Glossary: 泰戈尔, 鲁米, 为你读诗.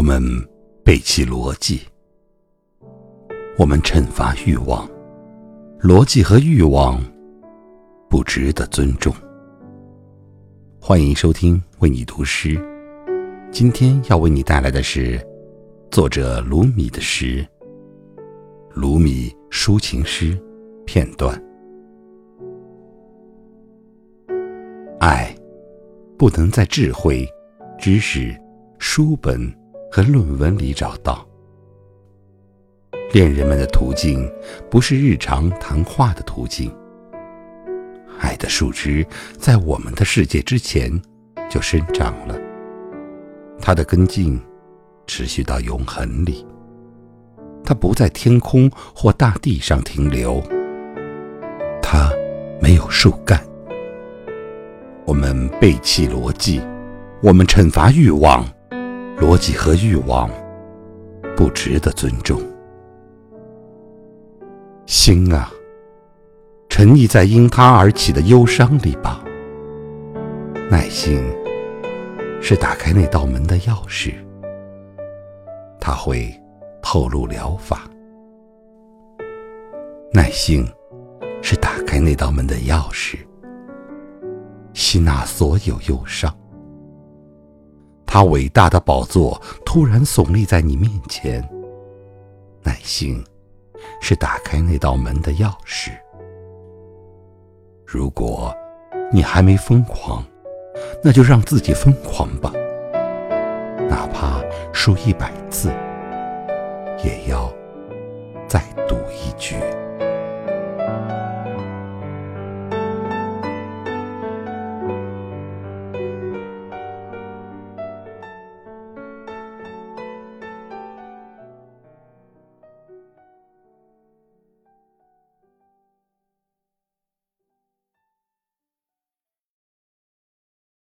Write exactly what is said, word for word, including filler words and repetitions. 我们背弃逻辑，我们惩罚欲望，逻辑和欲望不值得尊重。欢迎收听为你读诗，今天要为你带来的是作者鲁米的诗，鲁米抒情诗片段。爱不能在智慧、知识、书本和论文里找到。恋人们的途径不是日常谈话的途径。爱的树枝在我们的世界之前就生长了，它的根茎持续到永恒里，它不在天空或大地上停留，它没有树干。我们背弃逻辑，我们惩罚欲望，逻辑和欲望不值得尊重。心啊，沉溺在因它而起的忧伤里吧。耐心是打开那道门的钥匙，它会透露疗法。耐心是打开那道门的钥匙，吸纳所有忧伤。它伟大的宝座突然耸立在你面前，耐心是打开那道门的钥匙。如果你还没疯狂，那就让自己疯狂吧，哪怕输一百次，也要再赌一局。